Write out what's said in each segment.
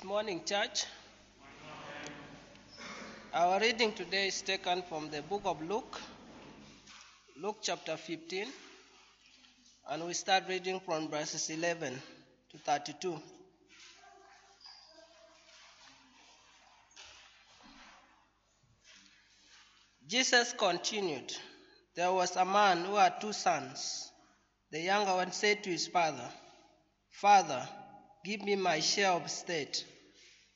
Good morning, church. Our reading today is taken from the book of Luke, Luke chapter 15, and we start reading from verses 11 to 32. Jesus continued, "There was a man who had two sons. The younger one said to his father, 'Father, give me my share of estate.'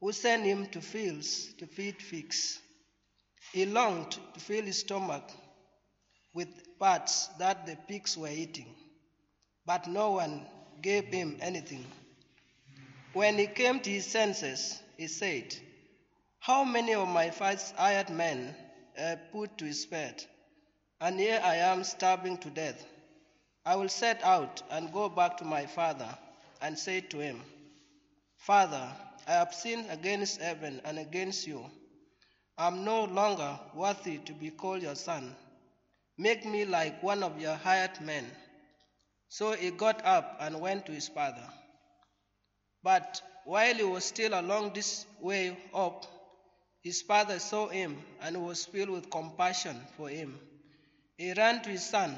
who sent him to fields to feed pigs. He longed to fill his stomach with parts that the pigs were eating, but no one gave him anything. When he came to his senses, he said, 'How many of my first hired men are put to his bed? And here I am starving to death. I will set out and go back to my father and say to him, Father, I have sinned against heaven and against you. I am no longer worthy to be called your son. Make me like one of your hired men.' So he got up and went to his father. But while he was still a long way up, his father saw him and was filled with compassion for him. He ran to his son,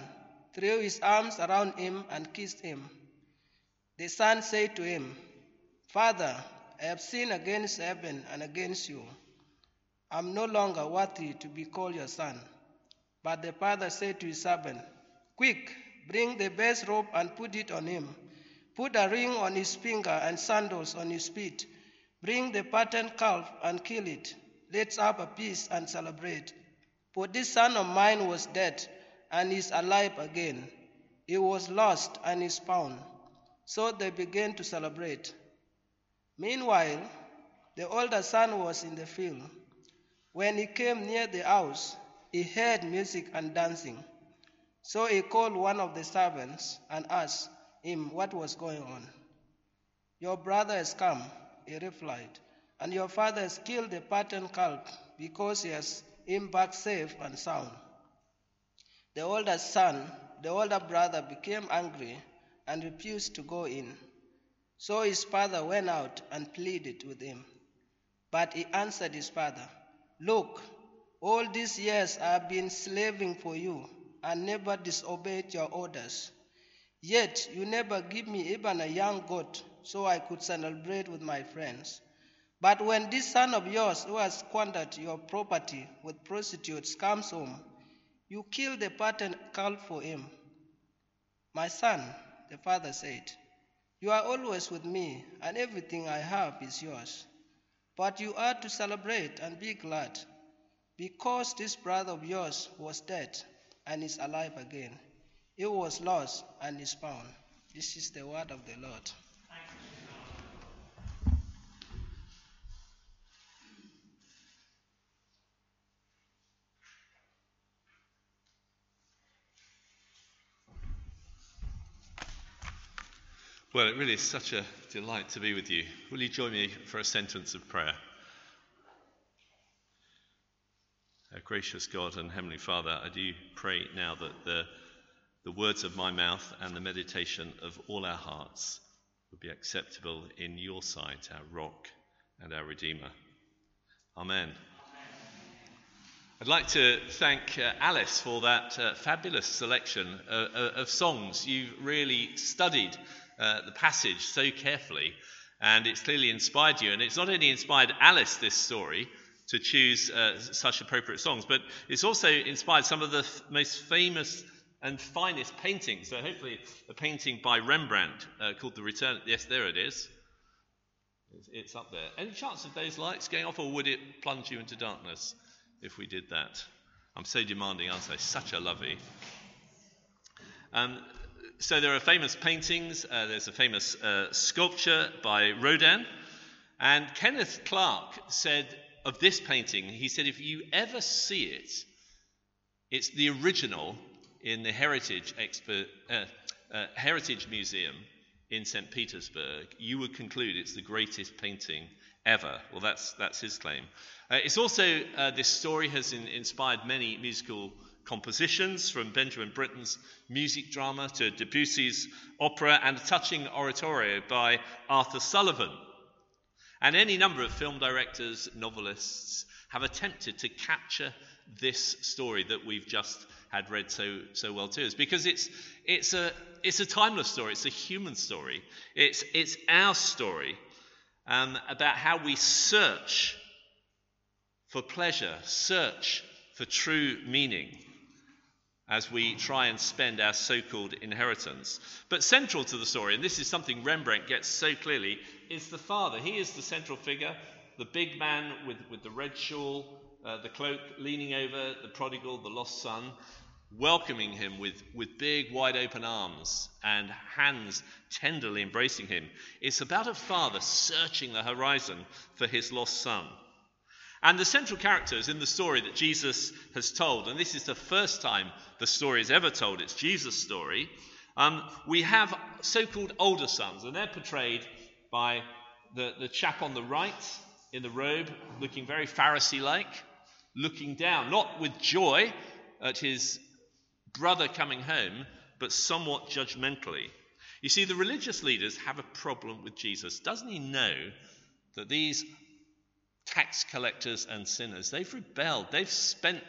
threw his arms around him and kissed him. The son said to him, 'Father, I have sinned against heaven and against you. I am no longer worthy to be called your son.' But the father said to his servant, 'Quick, bring the best robe and put it on him. Put a ring on his finger and sandals on his feet. Bring the fattened calf and kill it. Let's have a feast and celebrate. For this son of mine was dead and is alive again. He was lost and is found.' So they began to celebrate. Meanwhile, the older son was in the field. When he came near the house, he heard music and dancing. So he called one of the servants and asked him what was going on. 'Your brother has come,' he replied, 'and your father has killed the fattened calf because he has him back safe and sound.' The older brother became angry and refused to go in. So his father went out and pleaded with him. But he answered his father, 'Look, all these years I have been slaving for you and never disobeyed your orders. Yet you never give me even a young goat so I could celebrate with my friends. But when this son of yours who has squandered your property with prostitutes comes home, you killed the fattened calf for him.' 'My son,' the father said, 'you are always with me, and everything I have is yours. But you are to celebrate and be glad, because this brother of yours was dead and is alive again. He was lost and is found.'" This is the word of the Lord. Well, it really is such a delight to be with you. Will you join me for a sentence of prayer? Our gracious God and Heavenly Father, I do pray now that the words of my mouth and the meditation of all our hearts would be acceptable in your sight, our rock and our Redeemer. Amen. I'd like to thank Alice for that fabulous selection of songs. You've really studied the passage so carefully, and it's clearly inspired you. And it's not only inspired Alice, this story, to choose such appropriate songs, but it's also inspired some of the most famous and finest paintings. So hopefully a painting by Rembrandt called The Return. Yes, there it is. It's up there. Any chance of those lights going off, or would it plunge you into darkness if we did that? I'm so demanding, aren't I? Such a lovey. So there are famous paintings, there's a famous sculpture by Rodin, and Kenneth Clark said of this painting, he said, if you ever see it, it's the original in the Heritage Museum in St. Petersburg. You would conclude it's the greatest painting ever. Well, that's his claim. It's also, this story has inspired many musical compositions, from Benjamin Britten's music drama to Debussy's opera and a touching oratorio by Arthur Sullivan. And any number of film directors, novelists have attempted to capture this story that we've just had read so well to us, because it's a timeless story. It's a human story. It's our story about how we search for pleasure, search for true meaning, as we try and spend our so-called inheritance. But central to the story, and this is something Rembrandt gets so clearly, is the father. He is the central figure, the big man with the red shawl, the cloak, leaning over the prodigal, the lost son, welcoming him with big, wide-open arms and hands tenderly embracing him. It's about a father searching the horizon for his lost son. And the central characters in the story that Jesus has told, and this is the first time the story is ever told, it's Jesus' story, we have so-called older sons, and they're portrayed by the chap on the right in the robe, looking very Pharisee-like, looking down, not with joy at his brother coming home, but somewhat judgmentally. You see, the religious leaders have a problem with Jesus. Doesn't he know that these tax collectors and sinners, they've rebelled, they've spent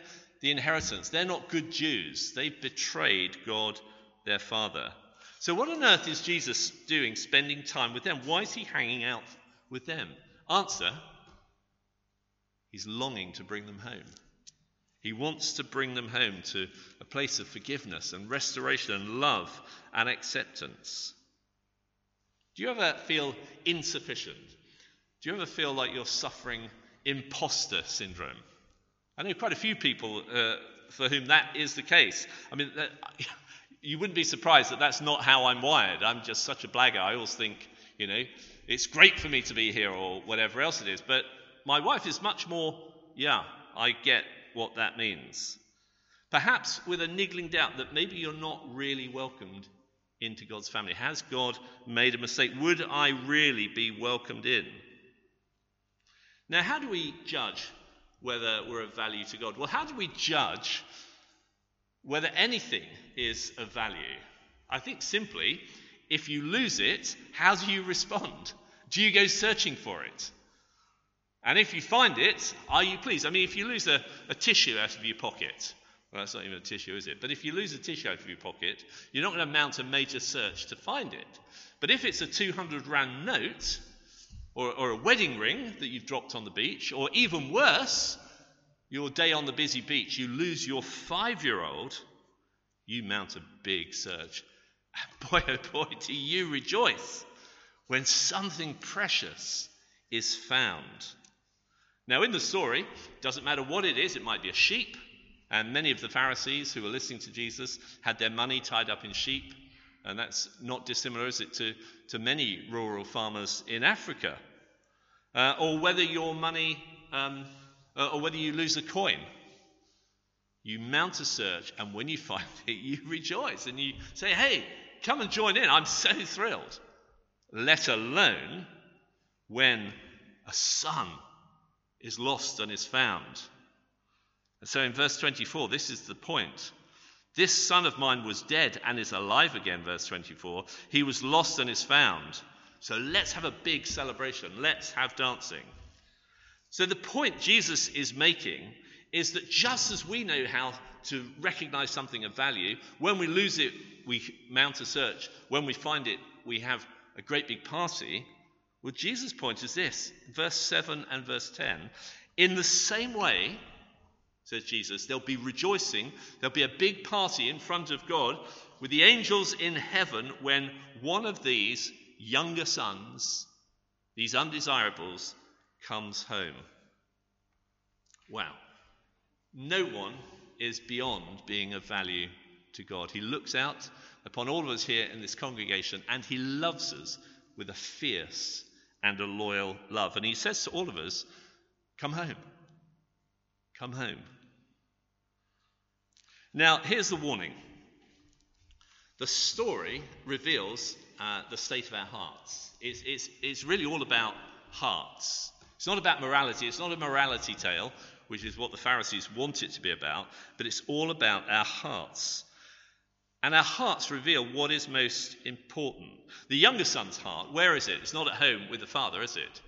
the inheritance, they're not good Jews, they've betrayed God, their father? So what on earth is Jesus doing spending time with them? Why is he hanging out with them? Answer, he's longing to bring them home. He wants to bring them home to a place of forgiveness and restoration and love and acceptance. Do you ever feel insufficient? Do you ever feel like you're suffering imposter syndrome? I know quite a few people for whom that is the case. I mean, you wouldn't be surprised that that's not how I'm wired. I'm just such a blagger. I always think, you know, it's great for me to be here or whatever else it is. But my wife is much more, yeah, I get what that means. Perhaps with a niggling doubt that maybe you're not really welcomed into God's family. Has God made a mistake? Would I really be welcomed in? Now, how do we judge whether we're of value to God? Well, how do we judge whether anything is of value? I think simply, if you lose it, how do you respond? Do you go searching for it? And if you find it, are you pleased? I mean, if you lose a tissue out of your pocket, well, that's not even a tissue, is it? But if you lose a tissue out of your pocket, you're not going to mount a major search to find it. But if it's a 200-rand note, or a wedding ring that you've dropped on the beach, or even worse, your day on the busy beach, you lose your 5-year-old, you mount a big search. And boy, oh boy, do you rejoice when something precious is found. Now, in the story, it doesn't matter what it is, it might be a sheep, and many of the Pharisees who were listening to Jesus had their money tied up in sheep. And that's not dissimilar, is it, to many rural farmers in Africa? Or whether your money, or whether you lose a coin. You mount a search, and when you find it, you rejoice. And you say, hey, come and join in. I'm so thrilled. Let alone when a son is lost and is found. And so in verse 24, this is the point. This son of mine was dead and is alive again, verse 24. He was lost and is found. So let's have a big celebration. Let's have dancing. So the point Jesus is making is that just as we know how to recognize something of value, when we lose it, we mount a search. When we find it, we have a great big party. Well, Jesus' point is this, verse 7 and verse 10. In the same way, says Jesus, there'll be rejoicing, there'll be a big party in front of God with the angels in heaven when one of these younger sons, these undesirables, comes home. Wow. No one is beyond being of value to God. He looks out upon all of us here in this congregation and he loves us with a fierce and a loyal love. And he says to all of us, Come home. Come home. Now, here's the warning. The story reveals the state of our hearts. It's really all about hearts. It's not about morality. It's not a morality tale, which is what the Pharisees want it to be about, but it's all about our hearts. And our hearts reveal what is most important. The younger son's heart, where is it? It's not at home with the father, is it?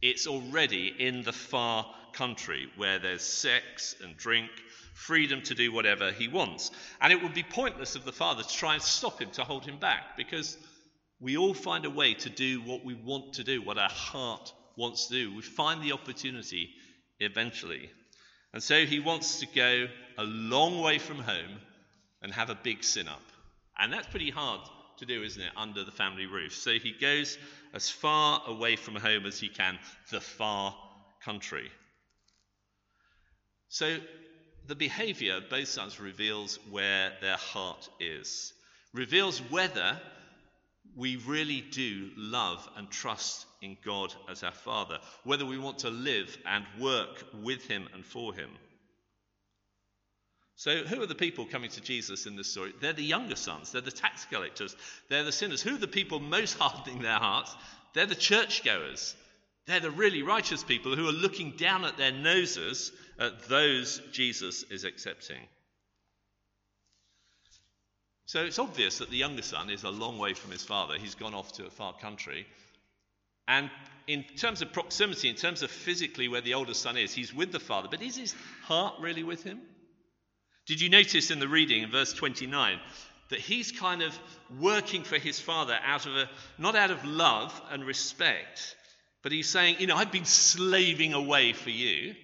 It's already in the far country where there's sex and drink, freedom to do whatever he wants. And it would be pointless of the father to try and stop him, to hold him back, because we all find a way to do what we want to do, what our heart wants to do. We find the opportunity eventually. And so he wants to go a long way from home and have a big sin-up. And that's pretty hard to do, isn't it, under the family roof. So he goes as far away from home as he can, the far country. So the behaviour of both sons reveals where their heart is, reveals whether we really do love and trust in God as our Father, whether we want to live and work with him and for him. So who are the people coming to Jesus in this story? They're the younger sons. They're the tax collectors. They're the sinners. Who are the people most hardening their hearts? They're the churchgoers. They're the really righteous people who are looking down at their noses at those Jesus is accepting. So it's obvious that the younger son is a long way from his father. He's gone off to a far country. And in terms of proximity, in terms of physically where the older son is, he's with the father. But is his heart really with him? Did you notice in the reading in verse 29 that he's kind of working for his father not out of love and respect, but he's saying, you know, I've been slaving away for you.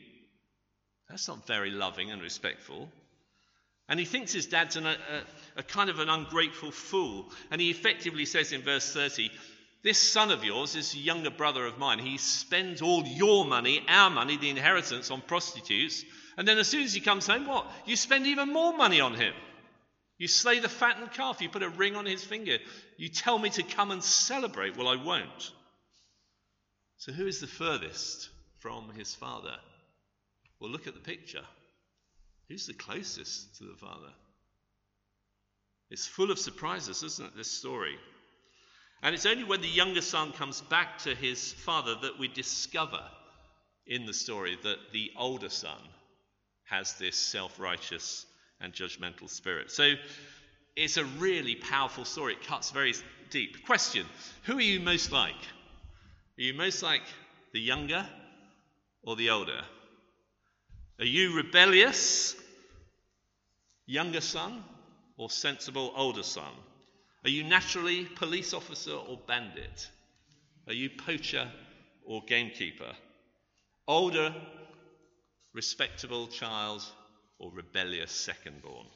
That's not very loving and respectful. And he thinks his dad's a kind of an ungrateful fool. And he effectively says in verse 30, this son of yours, this younger brother of mine, he spends all your money, our money, the inheritance on prostitutes. And then as soon as he comes home, what? You spend even more money on him. You slay the fattened calf. You put a ring on his finger. You tell me to come and celebrate. Well, I won't. So who is the furthest from his father? Well, look at the picture. Who's the closest to the father? It's full of surprises, isn't it, this story? And it's only when the younger son comes back to his father that we discover in the story that the older son has this self-righteous and judgmental spirit. So it's a really powerful story. It cuts very deep. Question, who are you most like? Are you most like the younger or the older? Are you rebellious, younger son, or sensible older son? Are you naturally police officer or bandit? Are you poacher or gamekeeper? Older, respectable child, or rebellious second-born?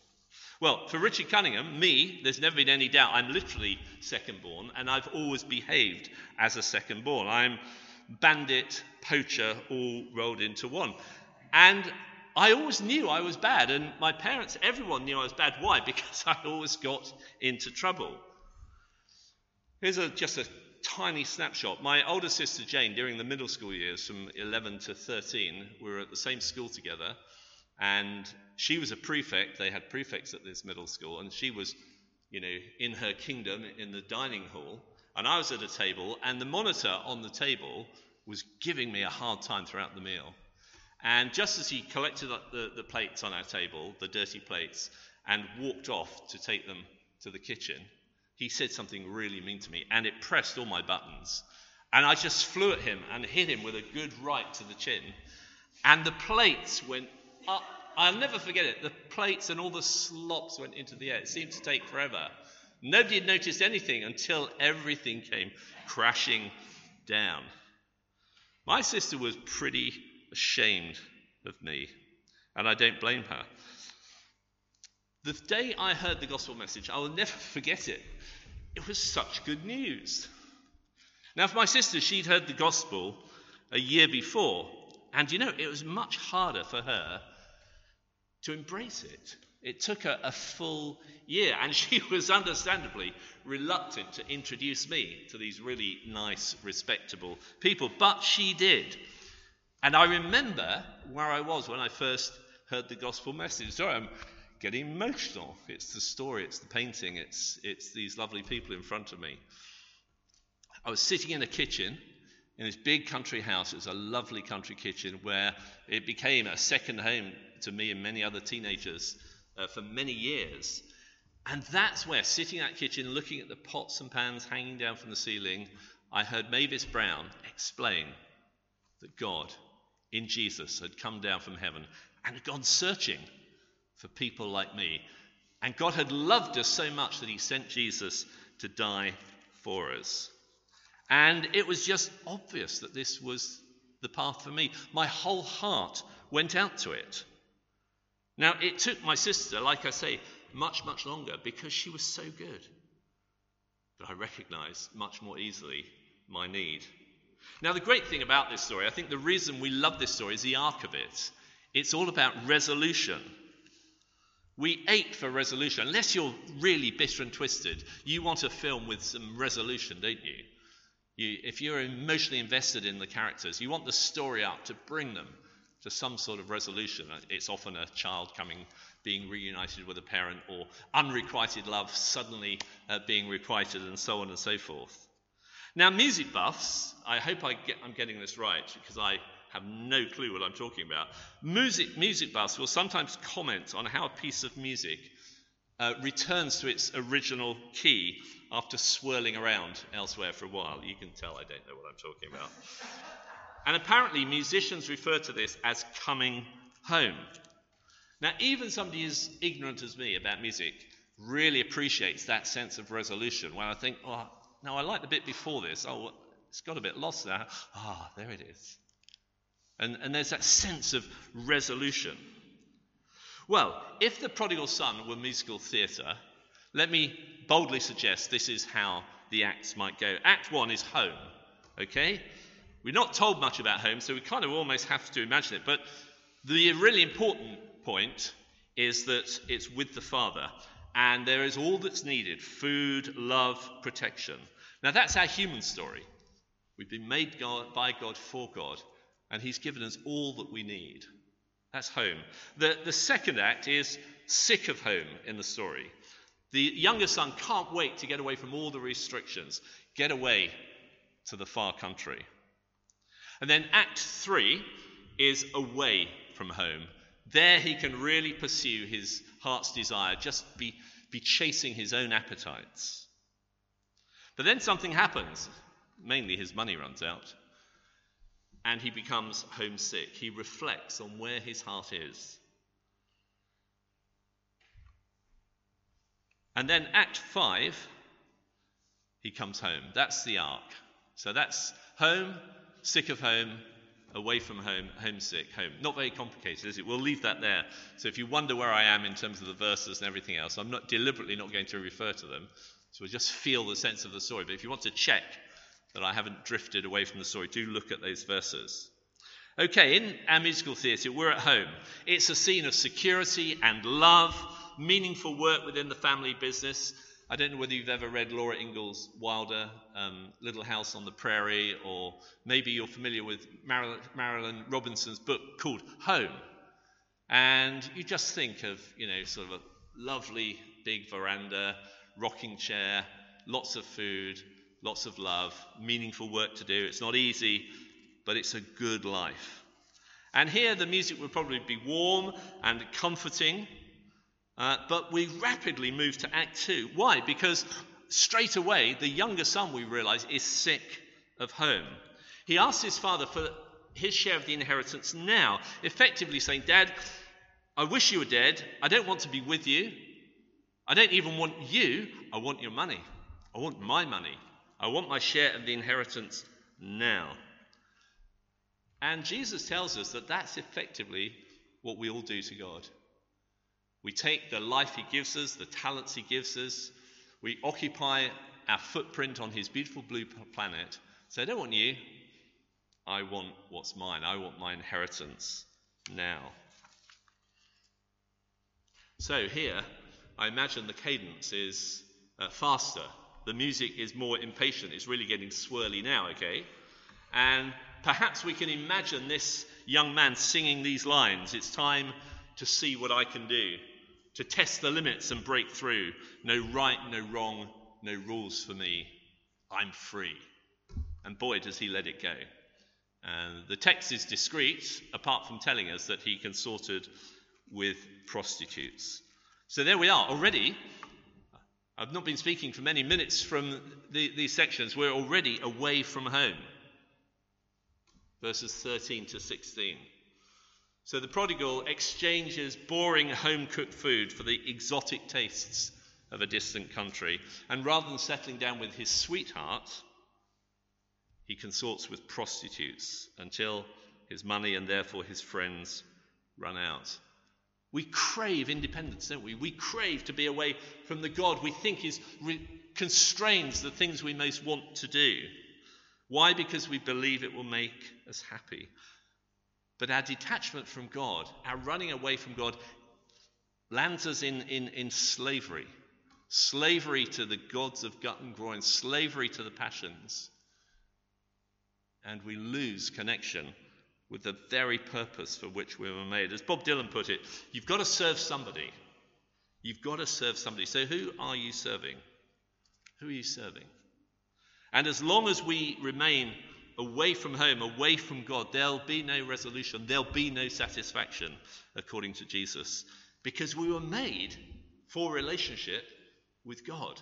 Well, for Richard Cunningham, me, there's never been any doubt. I'm literally second-born, and I've always behaved as a second-born. I'm bandit, poacher, all rolled into one. And I always knew I was bad, and my parents, everyone knew I was bad. Why? Because I always got into trouble. Here's just a tiny snapshot. My older sister Jane, during the middle school years from 11 to 13, we were at the same school together, and she was a prefect. They had prefects at this middle school, and she was, you know, in her kingdom in the dining hall, and I was at a table, and the monitor on the table was giving me a hard time throughout the meal. And just as he collected up the plates on our table, the dirty plates, and walked off to take them to the kitchen, he said something really mean to me, and it pressed all my buttons. And I just flew at him and hit him with a good right to the chin. And the plates went up. I'll never forget it. The plates and all the slops went into the air. It seemed to take forever. Nobody had noticed anything until everything came crashing down. My sister was pretty ashamed of me, and I don't blame her. The day I heard the gospel message, I will never forget it. It was such good news. Now, for my sister, she'd heard the gospel a year before. And, you know, it was much harder for her to embrace it. It took her a full year. And she was understandably reluctant to introduce me to these really nice, respectable people. But she did. And I remember where I was when I first heard the gospel message. Sorry, I'm getting emotional. It's the story, it's the painting, it's these lovely people in front of me. I was sitting in a kitchen in this big country house. It was a lovely country kitchen where it became a second home to me and many other teenagers for many years. And that's where, sitting in that kitchen, looking at the pots and pans hanging down from the ceiling, I heard Mavis Brown explain that God, in Jesus, had come down from heaven and had gone searching for people like me. And God had loved us so much that he sent Jesus to die for us. And it was just obvious that this was the path for me. My whole heart went out to it. Now, it took my sister, like I say, much, much longer because she was so good. But I recognized much more easily my need. Now, the great thing about this story, I think the reason we love this story, is the arc of it. It's all about resolution. We ache for resolution. Unless you're really bitter and twisted, you want a film with some resolution, don't you? If you're emotionally invested in the characters, you want the story arc to bring them to some sort of resolution. It's often a child being reunited with a parent, or unrequited love suddenly being requited, and so on and so forth. Now, music buffs, I hope I'm getting this right, because I have no clue what I'm talking about. Music buffs will sometimes comment on how a piece of music returns to its original key after swirling around elsewhere for a while. You can tell I don't know what I'm talking about. And apparently musicians refer to this as coming home. Now, even somebody as ignorant as me about music really appreciates that sense of resolution, when I think, oh, no, I like the bit before this. Oh, it's got a bit lost now. Ah, there it is. And there's that sense of resolution. Well, if The Prodigal Son were musical theatre, let me boldly suggest this is how the acts might go. Act 1 is home, okay? We're not told much about home, so we kind of almost have to imagine it. But the really important point is that it's with the Father. And there is all that's needed: food, love, protection. Now, that's our human story. We've been made by God for God, and he's given us all that we need. That's home. The second act is sick of home in the story. The younger son can't wait to get away from all the restrictions, get away to the far country. And then act 3 is away from home. There he can really pursue his heart's desire, just be chasing his own appetites. But then something happens. Mainly his money runs out, and he becomes homesick. He reflects on where his heart is. And then Act 5, he comes home. That's the arc. So that's home, sick of home, away from home, homesick, home. Not very complicated, is it? We'll leave that there. So if you wonder where I am in terms of the verses and everything else, I'm deliberately not going to refer to them. So we'll just feel the sense of the story. But if you want to check that I haven't drifted away from the story, do look at those verses. Okay, in our musical theatre, we're at home. It's a scene of security and love, meaningful work within the family business. I don't know whether you've ever read Laura Ingalls Wilder, Little House on the Prairie, or maybe you're familiar with Marilyn Robinson's book called Home. And you just think of, sort of a lovely big veranda, rocking chair, lots of food, lots of love, meaningful work to do. It's not easy, but it's a good life. And here the music would probably be warm and comforting. But we rapidly move to Act 2. Why? Because straight away, the younger son, we realize, is sick of home. He asks his father for his share of the inheritance now, effectively saying, Dad, I wish you were dead. I don't want to be with you. I don't even want you. I want your money. I want my money. I want my share of the inheritance now. And Jesus tells us that that's effectively what we all do to God. We take the life he gives us, the talents he gives us. We occupy our footprint on his beautiful blue planet. So I don't want you. I want what's mine. I want my inheritance now. So here, I imagine the cadence is faster. The music is more impatient. It's really getting swirly now, okay? And perhaps we can imagine this young man singing these lines, "It's time to see what I can do, to test the limits and break through. No right, no wrong, no rules for me. I'm free." And boy, does he let it go. The text is discreet, apart from telling us that he consorted with prostitutes. So there we are already. I've not been speaking for many minutes from these sections. We're already away from home. Verses 13 to 16. So the prodigal exchanges boring home-cooked food for the exotic tastes of a distant country. And rather than settling down with his sweetheart, he consorts with prostitutes until his money and therefore his friends run out. We crave independence, don't we? We crave to be away from the God we think is constrains the things we most want to do. Why? Because we believe it will make us happy. But our detachment from God, our running away from God, lands us in slavery. Slavery to the gods of gut and groin, slavery to the passions. And we lose connection with the very purpose for which we were made. As Bob Dylan put it, you've got to serve somebody. You've got to serve somebody. So who are you serving? Who are you serving? And as long as we remain away from home, away from God, there'll be no resolution, there'll be no satisfaction, according to Jesus, because we were made for relationship with God,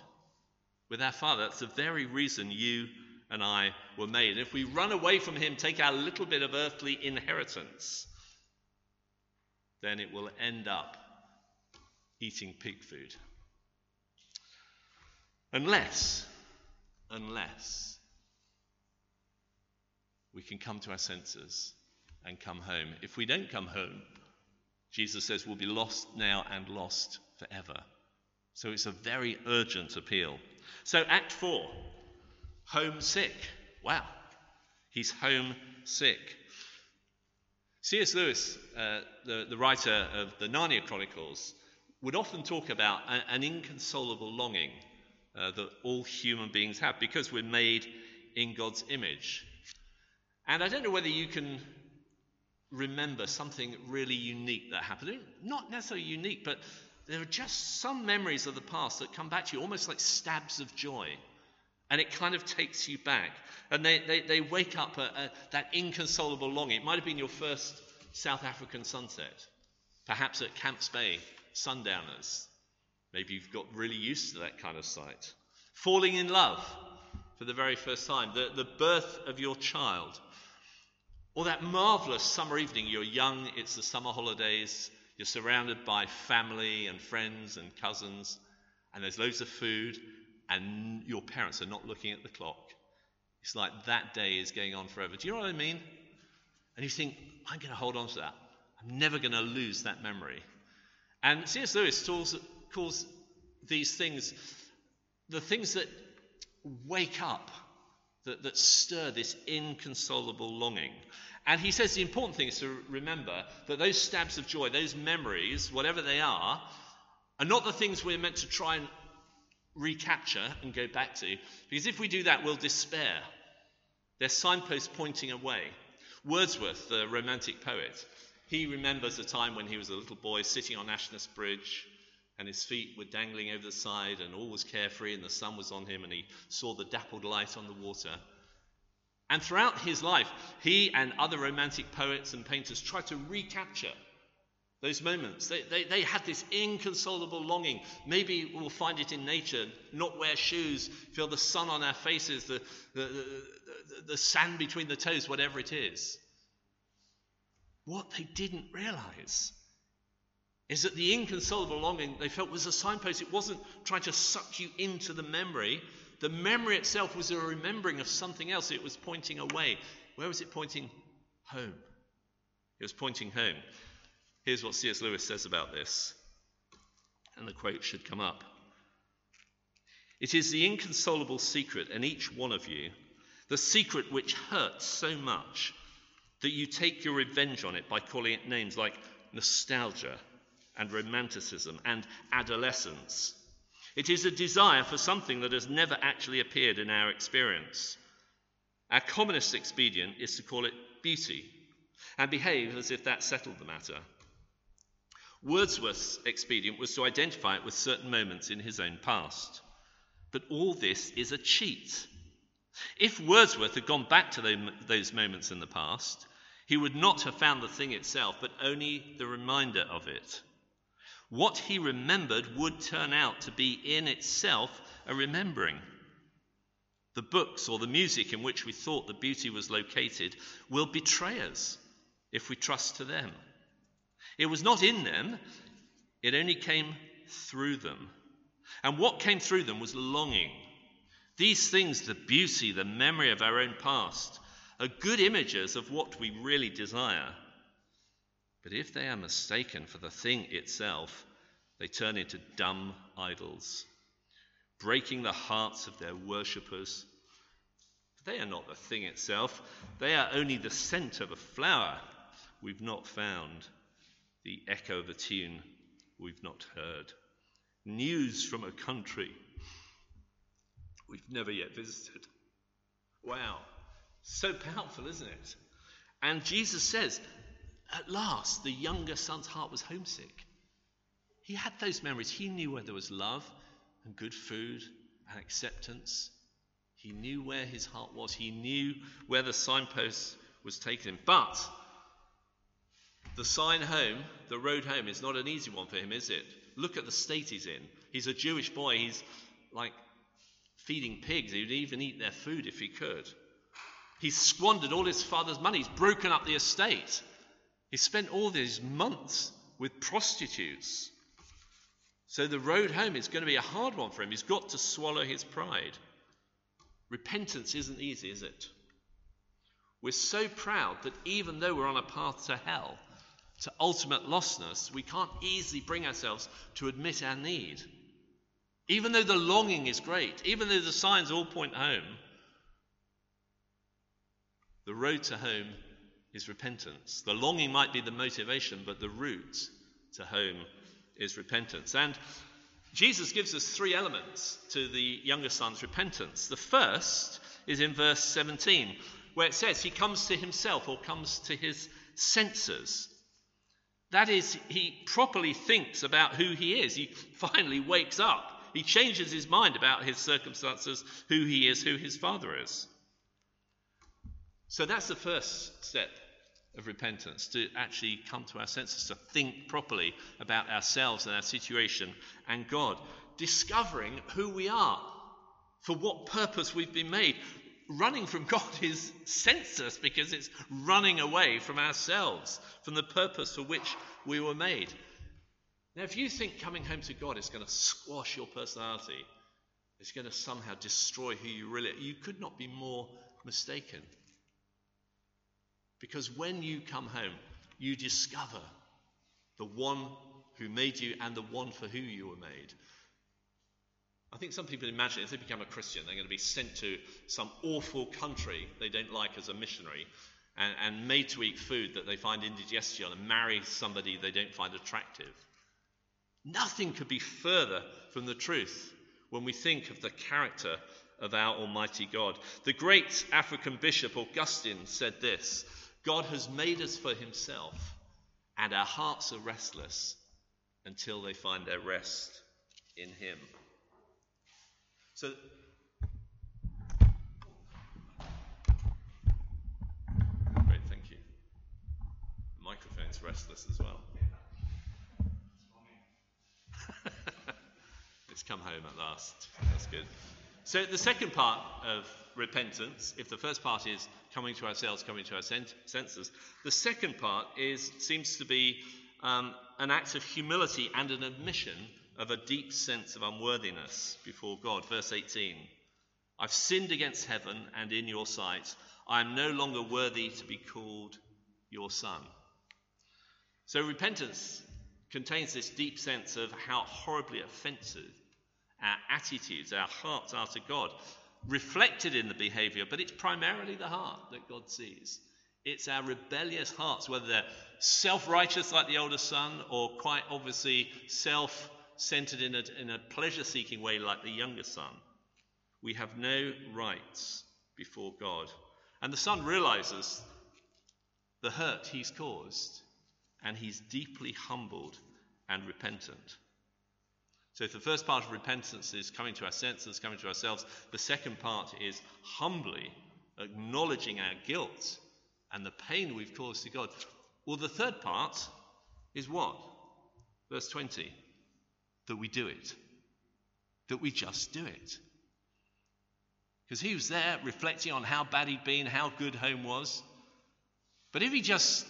with our Father. That's the very reason you and I were made. And if we run away from him, take our little bit of earthly inheritance, then it will end up eating pig food. Unless we can come to our senses and come home. If we don't come home, Jesus says we'll be lost now and lost forever. So it's a very urgent appeal. So Act 4, homesick. Wow, he's homesick. C.S. Lewis, the writer of the Narnia Chronicles, would often talk about an inconsolable longing that all human beings have because we're made in God's image. And I don't know whether you can remember something really unique that happened. Not necessarily unique, but there are just some memories of the past that come back to you, almost like stabs of joy. And it kind of takes you back. And they wake up that inconsolable longing. It might have been your first South African sunset, perhaps at Camps Bay, sundowners. Maybe you've got really used to that kind of sight. Falling in love for the very first time, the birth of your child. Or that marvellous summer evening, you're young, it's the summer holidays, you're surrounded by family and friends and cousins, and there's loads of food, and your parents are not looking at the clock. It's like that day is going on forever. Do you know what I mean? And you think, I'm going to hold on to that. I'm never going to lose that memory. And C.S. Lewis calls these things, the things that wake up, that stir this inconsolable longing. And he says the important thing is to remember that those stabs of joy, those memories, whatever they are not the things we're meant to try and recapture and go back to. Because if we do that, we'll despair. They're signposts pointing away. Wordsworth, the Romantic poet, he remembers a time when he was a little boy sitting on Ashness Bridge, and his feet were dangling over the side, and all was carefree, and the sun was on him, and he saw the dappled light on the water. And throughout his life, he and other Romantic poets and painters tried to recapture those moments. They had this inconsolable longing. Maybe we'll find it in nature, not wear shoes, feel the sun on our faces, the sand between the toes, whatever it is. What they didn't realize is that the inconsolable longing they felt was a signpost. It wasn't trying to suck you into the memory. The memory itself was a remembering of something else. It was pointing away. Where was it pointing? Home. It was pointing home. Here's what C.S. Lewis says about this, and the quote should come up. "It is the inconsolable secret in each one of you, the secret which hurts so much that you take your revenge on it by calling it names like nostalgia and romanticism and adolescence. It is a desire for something that has never actually appeared in our experience. Our commonest expedient is to call it beauty and behave as if that settled the matter. Wordsworth's expedient was to identify it with certain moments in his own past. But all this is a cheat. If Wordsworth had gone back to those moments in the past, he would not have found the thing itself, but only the reminder of it. What he remembered would turn out to be in itself a remembering. The books or the music in which we thought the beauty was located will betray us if we trust to them. It was not in them, it only came through them. And what came through them was longing. These things, the beauty, the memory of our own past, are good images of what we really desire. But if they are mistaken for the thing itself, they turn into dumb idols, breaking the hearts of their worshippers. They are not the thing itself. They are only the scent of a flower we've not found, the echo of a tune we've not heard, news from a country we've never yet visited. Wow, so powerful, isn't it? And Jesus says, at last, the younger son's heart was homesick. He had those memories. He knew where there was love and good food and acceptance. He knew where his heart was. He knew where the signpost was taking him. But the sign home, the road home, is not an easy one for him, is it? Look at the state he's in. He's a Jewish boy. He's like feeding pigs. He would even eat their food if he could. He's squandered all his father's money. He's broken up the estate. He spent all these months with prostitutes. So the road home is going to be a hard one for him. He's got to swallow his pride. Repentance isn't easy, is it? We're so proud that even though we're on a path to hell, to ultimate lostness, we can't easily bring ourselves to admit our need. Even though the longing is great, even though the signs all point home, the road to home is repentance. The longing might be the motivation, but the route to home is repentance. And Jesus gives us three elements to the younger son's repentance. The first is in verse 17, where it says he comes to himself, or comes to his senses. That is, he properly thinks about who he is. He finally wakes up. He changes his mind about his circumstances, who he is, who his father is. So that's the first step of repentance, to actually come to our senses, to think properly about ourselves and our situation and God, discovering who we are, for what purpose we've been made. Running from God is senseless because it's running away from ourselves, from the purpose for which we were made. Now, if you think coming home to God is going to squash your personality, it's going to somehow destroy who you really are, you could not be more mistaken. Because when you come home, you discover the one who made you and the one for who you were made. I think some people imagine if they become a Christian, they're going to be sent to some awful country they don't like as a missionary and made to eat food that they find indigestion and marry somebody they don't find attractive. Nothing could be further from the truth when we think of the character of our Almighty God. The great African bishop Augustine said this: God has made us for himself, and our hearts are restless until they find their rest in him. So, great, thank you. The microphone's restless as well. It's come home at last. That's good. So the second part of repentance, if the first part is coming to ourselves, coming to our senses, the second part seems to be an act of humility and an admission of a deep sense of unworthiness before God. Verse 18, I've sinned against heaven and in your sight. I am no longer worthy to be called your son. So repentance contains this deep sense of how horribly offensive our attitudes, our hearts are to God, reflected in the behaviour, but it's primarily the heart that God sees. It's our rebellious hearts, whether they're self-righteous like the older son, or quite obviously self centered in a pleasure-seeking way like the younger son. We have no rights before God. And the son realizes the hurt he's caused, and he's deeply humbled and repentant. So if the first part of repentance is coming to our senses, coming to ourselves, the second part is humbly acknowledging our guilt and the pain we've caused to God. Well, the third part is what? Verse 20, that we do it, that we just do it. Because he was there reflecting on how bad he'd been, how good home was. But if he just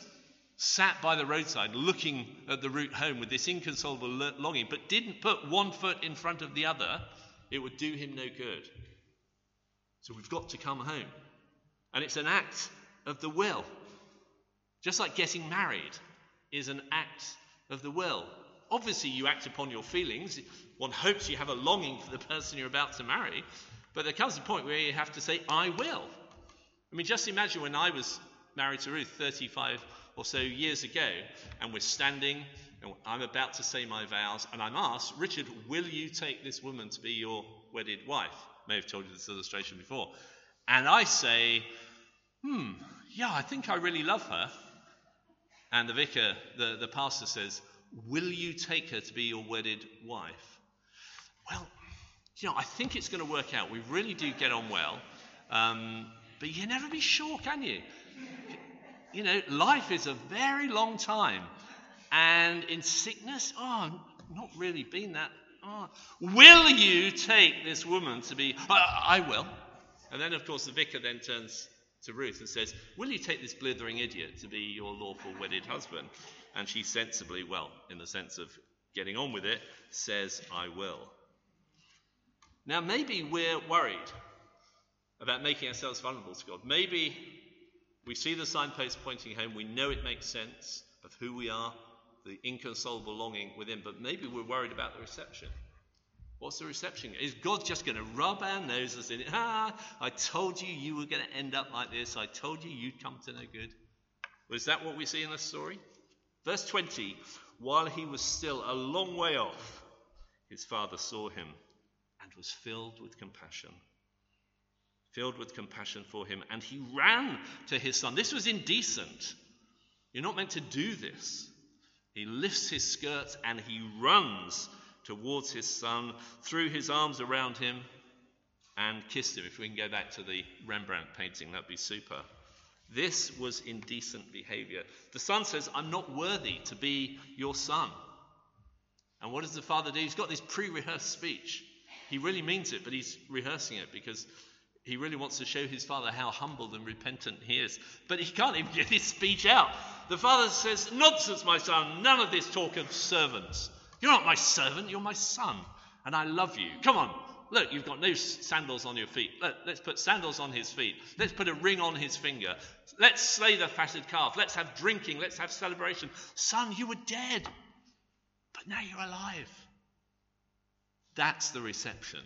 sat by the roadside looking at the route home with this inconsolable longing, but didn't put one foot in front of the other, it would do him no good. So we've got to come home. And it's an act of the will. Just like getting married is an act of the will. Obviously, you act upon your feelings. One hopes you have a longing for the person you're about to marry. But there comes a point where you have to say, I will. I mean, just imagine when I was married to Ruth 35 or so years ago, and we're standing, and I'm about to say my vows, and I'm asked, Richard, will you take this woman to be your wedded wife? I may have told you this illustration before. And I say, yeah, I think I really love her. And the vicar, the pastor says, will you take her to be your wedded wife? Well, you know, I think it's going to work out. We really do get on well. But you never be sure, can you? You know, life is a very long time. And in sickness, not really been that. Will you take this woman to be... I will. And then, of course, the vicar then turns to Ruth and says, will you take this blithering idiot to be your lawful wedded husband? And she sensibly, well, in the sense of getting on with it, says, I will. Now, maybe we're worried about making ourselves vulnerable to God. Maybe we see the signpost pointing home. We know it makes sense of who we are, the inconsolable longing within. But maybe we're worried about the reception. What's the reception? Is God just going to rub our noses in it? I told you you were going to end up like this. I told you you'd come to no good. Well, is that what we see in this story? Verse 20, while he was still a long way off, his father saw him and was filled with compassion for him, and he ran to his son. This was indecent. You're not meant to do this. He lifts his skirts and he runs towards his son, threw his arms around him and kissed him. If we can go back to the Rembrandt painting, that'd be super. This was indecent behavior. The son says, I'm not worthy to be your son. And what does the father do? He's got this pre-rehearsed speech. He really means it, but he's rehearsing it because he really wants to show his father how humbled and repentant he is. But he can't even get his speech out. The father says, nonsense, my son, none of this talk of servants. You're not my servant, you're my son, and I love you. Come on, look, you've got no sandals on your feet. Look, let's put sandals on his feet. Let's put a ring on his finger. Let's slay the fatted calf. Let's have drinking. Let's have celebration. Son, you were dead, but now you're alive. That's the reception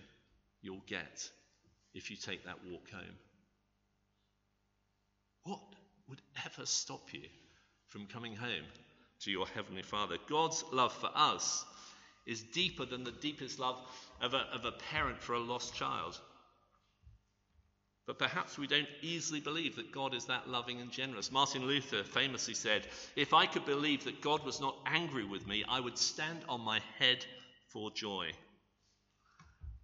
you'll get if you take that walk home. What would ever stop you from coming home to your Heavenly Father? God's love for us is deeper than the deepest love of a parent for a lost child. But perhaps we don't easily believe that God is that loving and generous. Martin Luther famously said, if I could believe that God was not angry with me, I would stand on my head for joy.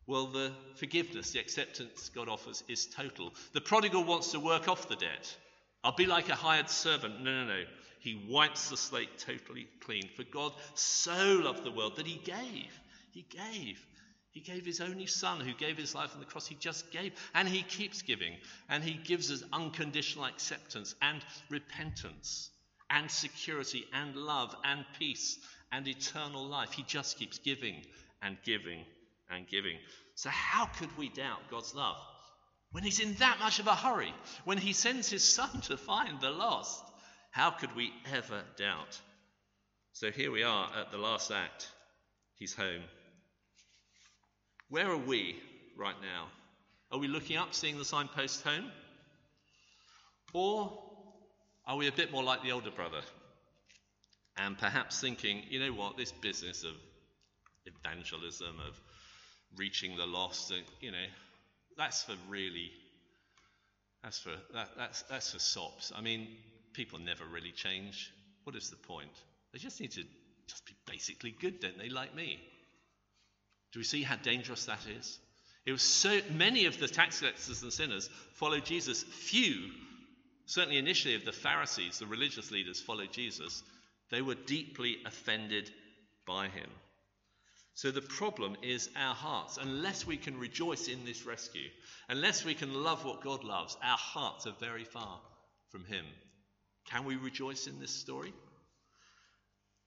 Well, the forgiveness, the acceptance God offers is total. The prodigal wants to work off the debt. I'll be like a hired servant. No. He wipes the slate totally clean. For God so loved the world that he gave his only son who gave his life on the cross. He just gave, and he keeps giving, and he gives us unconditional acceptance and repentance and security and love and peace and eternal life. He just keeps giving and giving and giving. So how could we doubt God's love when he's in that much of a hurry, when he sends his son to find the lost? How could we ever doubt? So here we are at the last act. He's home. Where are we right now? Are we looking up, seeing the signpost home? Or are we a bit more like the older brother and perhaps thinking, you know what, this business of evangelism, of reaching the lost, you know, that's for sops. I mean, people never really change. What is the point? They just need to just be basically good, don't they, like me? Do we see how dangerous that is? It was so many of the tax collectors and sinners followed Jesus. Few, certainly initially of the Pharisees, the religious leaders, followed Jesus. They were deeply offended by him. So the problem is our hearts. Unless we can rejoice in this rescue, unless we can love what God loves, our hearts are very far from him. Can we rejoice in this story?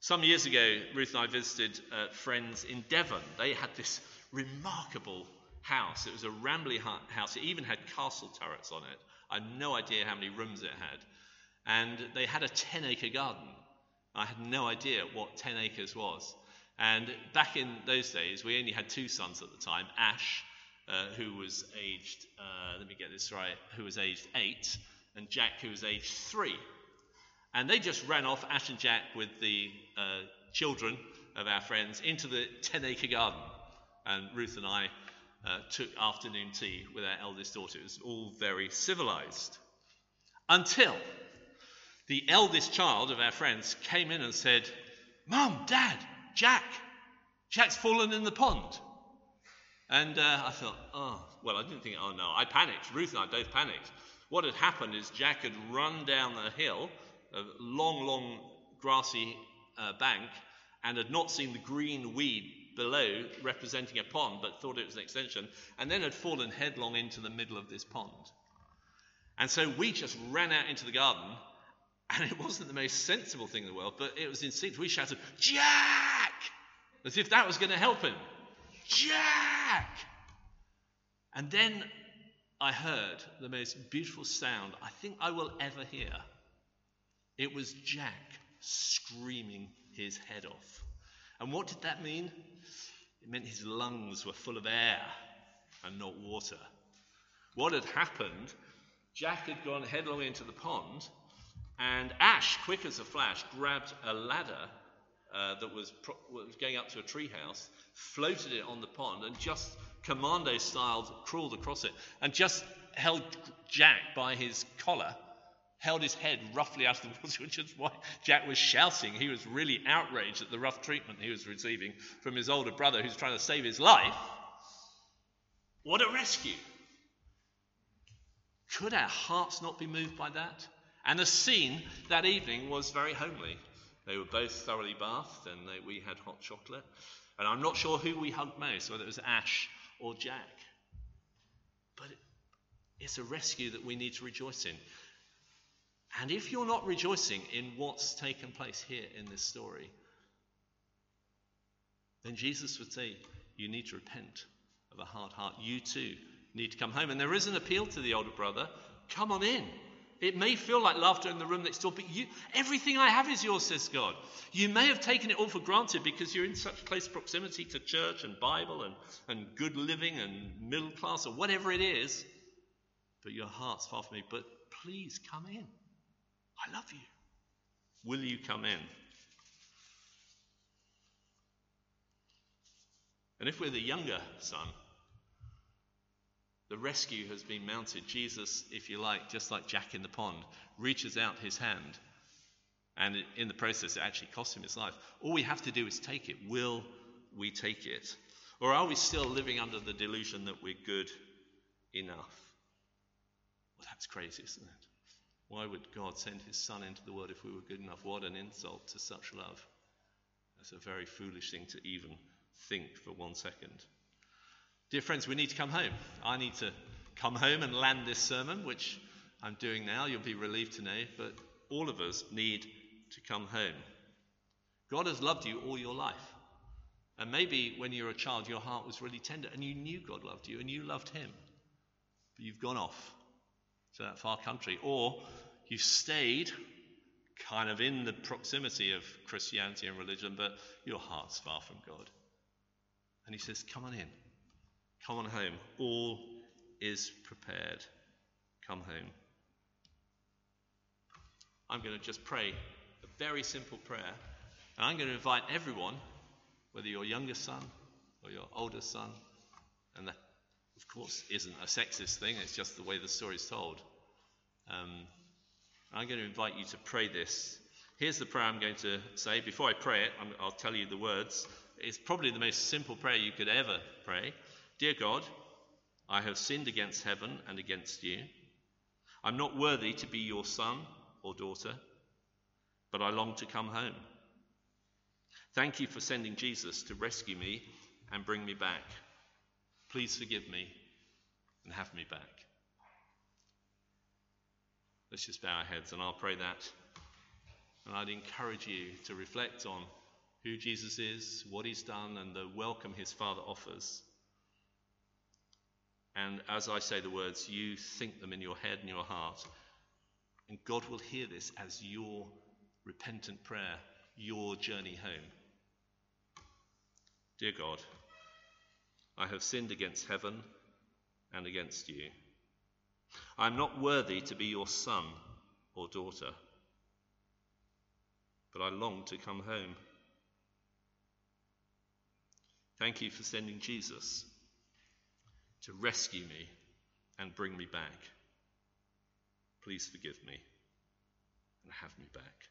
Some years ago, Ruth and I visited friends in Devon. They had this remarkable house. It was a rambly house. It even had castle turrets on it. I have no idea how many rooms it had. And they had a 10-acre garden. I had no idea what 10 acres was. And back in those days, we only had two sons at the time, Ash, who was aged, who was aged 8, and Jack, who was aged 3. And they just ran off, Ash and Jack, with the children of our friends into the 10-acre garden. And Ruth and I took afternoon tea with our eldest daughter. It was all very civilized. Until the eldest child of our friends came in and said, "Mum, Dad, Jack's fallen in the pond." And I thought, I panicked. Ruth and I both panicked. What had happened is Jack had run down the hill, a long, long grassy bank, and had not seen the green weed below representing a pond, but thought it was an extension, and then had fallen headlong into the middle of this pond. And so we just ran out into the garden, and it wasn't the most sensible thing in the world, but it was instinctive. We shouted, "Jack!" as if that was going to help him. "Jack!" And then I heard the most beautiful sound I think I will ever hear. It was Jack screaming his head off. And what did that mean? It meant his lungs were full of air and not water. What had happened? Jack had gone headlong into the pond, and Ash, quick as a flash, grabbed a ladder that was going up to a treehouse, floated it on the pond, and just commando-style crawled across it, and just held Jack by his collar, held his head roughly out of the water, which is why Jack was shouting. He was really outraged at the rough treatment he was receiving from his older brother who's trying to save his life. What a rescue! Could our hearts not be moved by that? And the scene that evening was very homely. They were both thoroughly bathed, and we had hot chocolate. And I'm not sure who we hugged most, whether it was Ash or Jack. But it's a rescue that we need to rejoice in. And if you're not rejoicing in what's taken place here in this story, then Jesus would say, you need to repent of a hard heart. You too need to come home. And there is an appeal to the older brother. Come on in. It may feel like laughter in the room next door, but everything I have is yours, says God. You may have taken it all for granted because you're in such close proximity to church and Bible and good living and middle class or whatever it is, but your heart's far from me. But please come in. I love you. Will you come in? And if we're the younger son, the rescue has been mounted. Jesus, if you like, just like Jack in the pond, reaches out his hand. And in the process, it actually cost him his life. All we have to do is take it. Will we take it? Or are we still living under the delusion that we're good enough? Well, that's crazy, isn't it? Why would God send his son into the world if we were good enough? What an insult to such love. That's a very foolish thing to even think for 1 second. Dear friends, we need to come home. I need to come home and land this sermon, which I'm doing now. You'll be relieved to know, but all of us need to come home. God has loved you all your life. And maybe when you were a child, your heart was really tender and you knew God loved you and you loved him. But you've gone off to that far country, or you've stayed kind of in the proximity of Christianity and religion, but your heart's far from God. And he says, come on in, come on home, all is prepared, come home. I'm going to just pray a very simple prayer, and I'm going to invite everyone, whether your youngest son or your oldest son, and that, of course, isn't a sexist thing, it's just the way the story's told. I'm going to invite you to pray this. Here's the prayer I'm going to say. Before I pray it, I'll tell you the words. It's probably the most simple prayer you could ever pray. Dear God, I have sinned against heaven and against you. I'm not worthy to be your son or daughter, but I long to come home. Thank you for sending Jesus to rescue me and bring me back. Please forgive me and have me back. Let's just bow our heads and I'll pray that. And I'd encourage you to reflect on who Jesus is, what he's done, and the welcome his Father offers. And as I say the words, you think them in your head and your heart. And God will hear this as your repentant prayer, your journey home. Dear God, I have sinned against heaven and against you. I am not worthy to be your son or daughter, but I long to come home. Thank you for sending Jesus to rescue me and bring me back. Please forgive me and have me back.